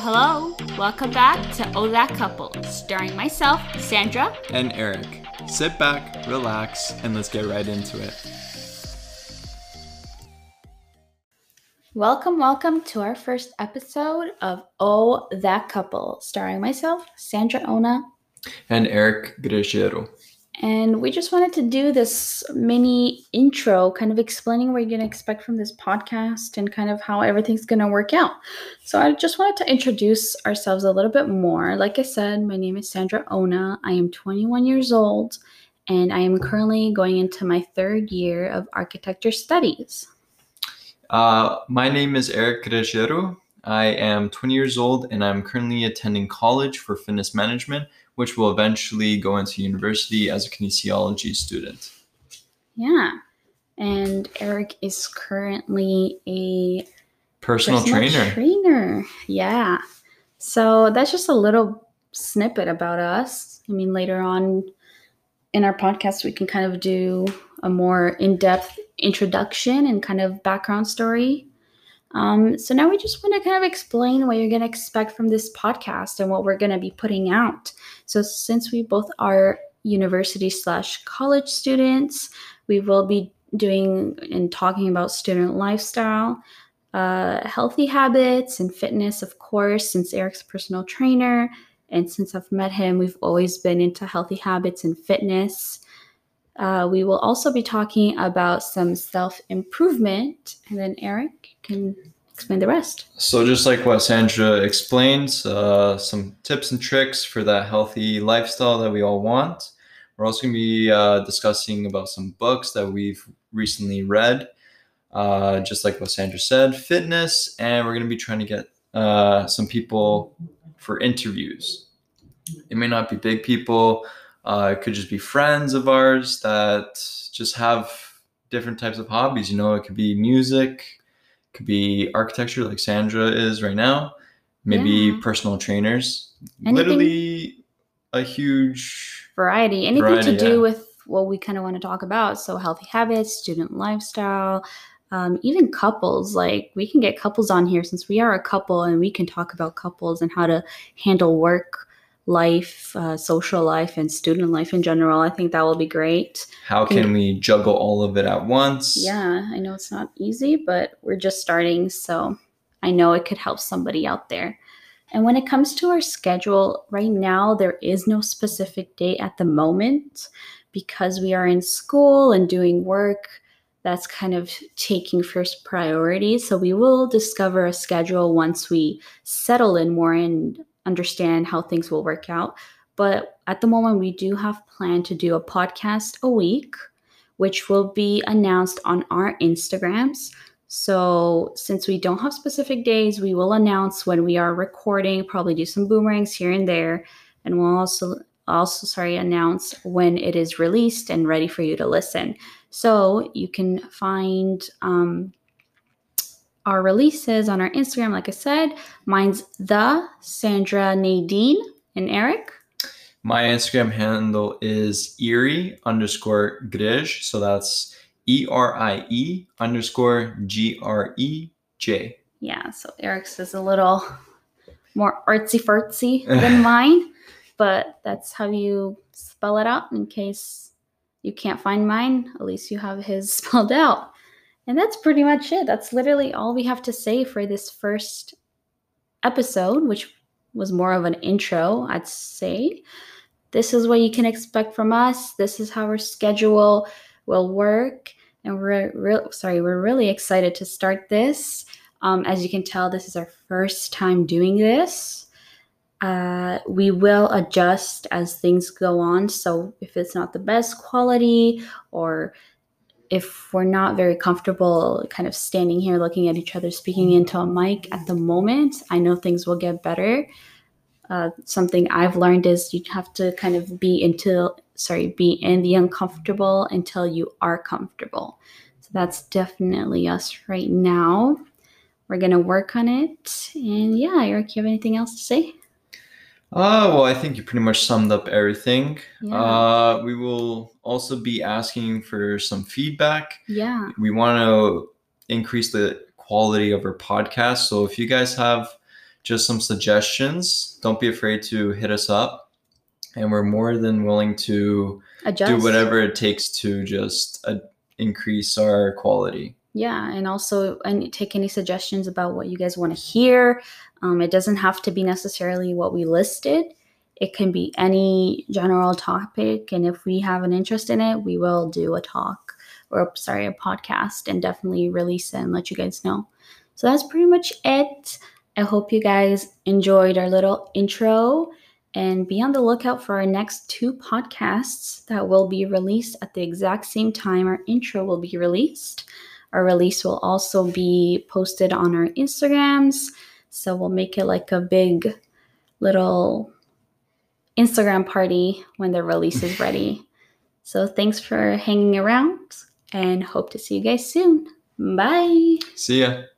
hello. Welcome back to Oh That Couple, starring myself, Sandra. And Eric. Sit back, relax, and let's get right into it. Welcome to our first episode of Oh That Couple, starring myself, Sandra Ona. And Eric Guerrero. And we just wanted to do this mini intro, kind of explaining what you're going to expect from this podcast and kind of how everything's going to work out. So I just wanted to introduce ourselves a little bit more. Like I said, my name is Sandra Ona. I am 21 years old, and I am currently going into my third year of architecture studies. My name is Eric Guerrero. I am 20 years old, and I'm currently attending college for fitness management, which will eventually go into university as a kinesiology student. Yeah. And Eric is currently a personal trainer. Yeah. So that's just a little snippet about us. I mean, later on in our podcast, we can kind of do a more in-depth introduction and kind of background story. So now we just want to kind of explain what you're going to expect from this podcast and what we're going to be putting out. So since we both are university/college students, we will be doing and talking about student lifestyle, healthy habits and fitness, of course, since Eric's a personal trainer. And since I've met him, we've always been into healthy habits and fitness. We will also be talking about some self-improvement, and then Eric can explain the rest. So just like what Sandra explains, some tips and tricks for that healthy lifestyle that we all want. We're also going to be discussing about some books that we've recently read, just like what Sandra said, fitness, and we're going to be trying to get some people for interviews. It may not be big people. It could just be friends of ours that just have different types of hobbies. You know, it could be music, it could be architecture like Sandra is right now, maybe personal trainers. Anything, literally a huge variety. Anything to do with what we kind of want to talk about. So healthy habits, student lifestyle, even couples. Like we can get couples on here since we are a couple and we can talk about couples and how to handle work, life, social life, and student life in general. I think that will be great. How can we juggle all of it at once? Yeah, I know it's not easy, but we're just starting, so I know it could help somebody out there. And when it comes to our schedule, right now there is no specific date at the moment because we are in school and doing work. That's kind of taking first priority, so we will discover a schedule once we settle in more and understand how things will work out. But at the moment, we do have planned to do a podcast a week, which will be announced on our Instagrams. So since we don't have specific days, we will announce when we are recording, probably do some boomerangs here and there. And we'll also announce when it is released and ready for you to listen. So you can find our releases on our Instagram. Like I said, mine's the Sandra Nadine. And Eric? My Instagram handle is Erie_Grej. So that's ERIE_GREJ. Yeah, so Eric's is a little more artsy-fartsy than mine, but that's how you spell it out in case you can't find mine. At least you have his spelled out. And that's pretty much it. That's literally all we have to say for this first episode, which was more of an intro, I'd say. This is what you can expect from us. This is how our schedule will work. And we're really excited to start this. As you can tell, this is our first time doing this. We will adjust as things go on. So if it's not the best quality or if we're not very comfortable kind of standing here looking at each other, speaking into a mic at the moment, I know things will get better. Something I've learned is you have to kind of be in the uncomfortable until you are comfortable. So that's definitely us right now. We're going to work on it. And yeah, Eric, you have anything else to say? Well, I think you pretty much summed up everything. Yeah. We will also be asking for some feedback. Yeah. We want to increase the quality of our podcast. So if you guys have just some suggestions. Don't be afraid to hit us up. And we're more than willing to do whatever it takes to just increase our quality. Yeah, and also take any suggestions about what you guys want to hear. It doesn't have to be necessarily what we listed. It can be any general topic, and if we have an interest in it, we will do a talk or, sorry, a podcast and definitely release it and let you guys know. So that's pretty much it. I hope you guys enjoyed our little intro, and be on the lookout for our next 2 podcasts that will be released at the exact same time our intro will be released. Our release will also be posted on our Instagrams, so we'll make it like a big little Instagram party when the release is ready. So thanks for hanging around and hope to see you guys soon. Bye. See ya.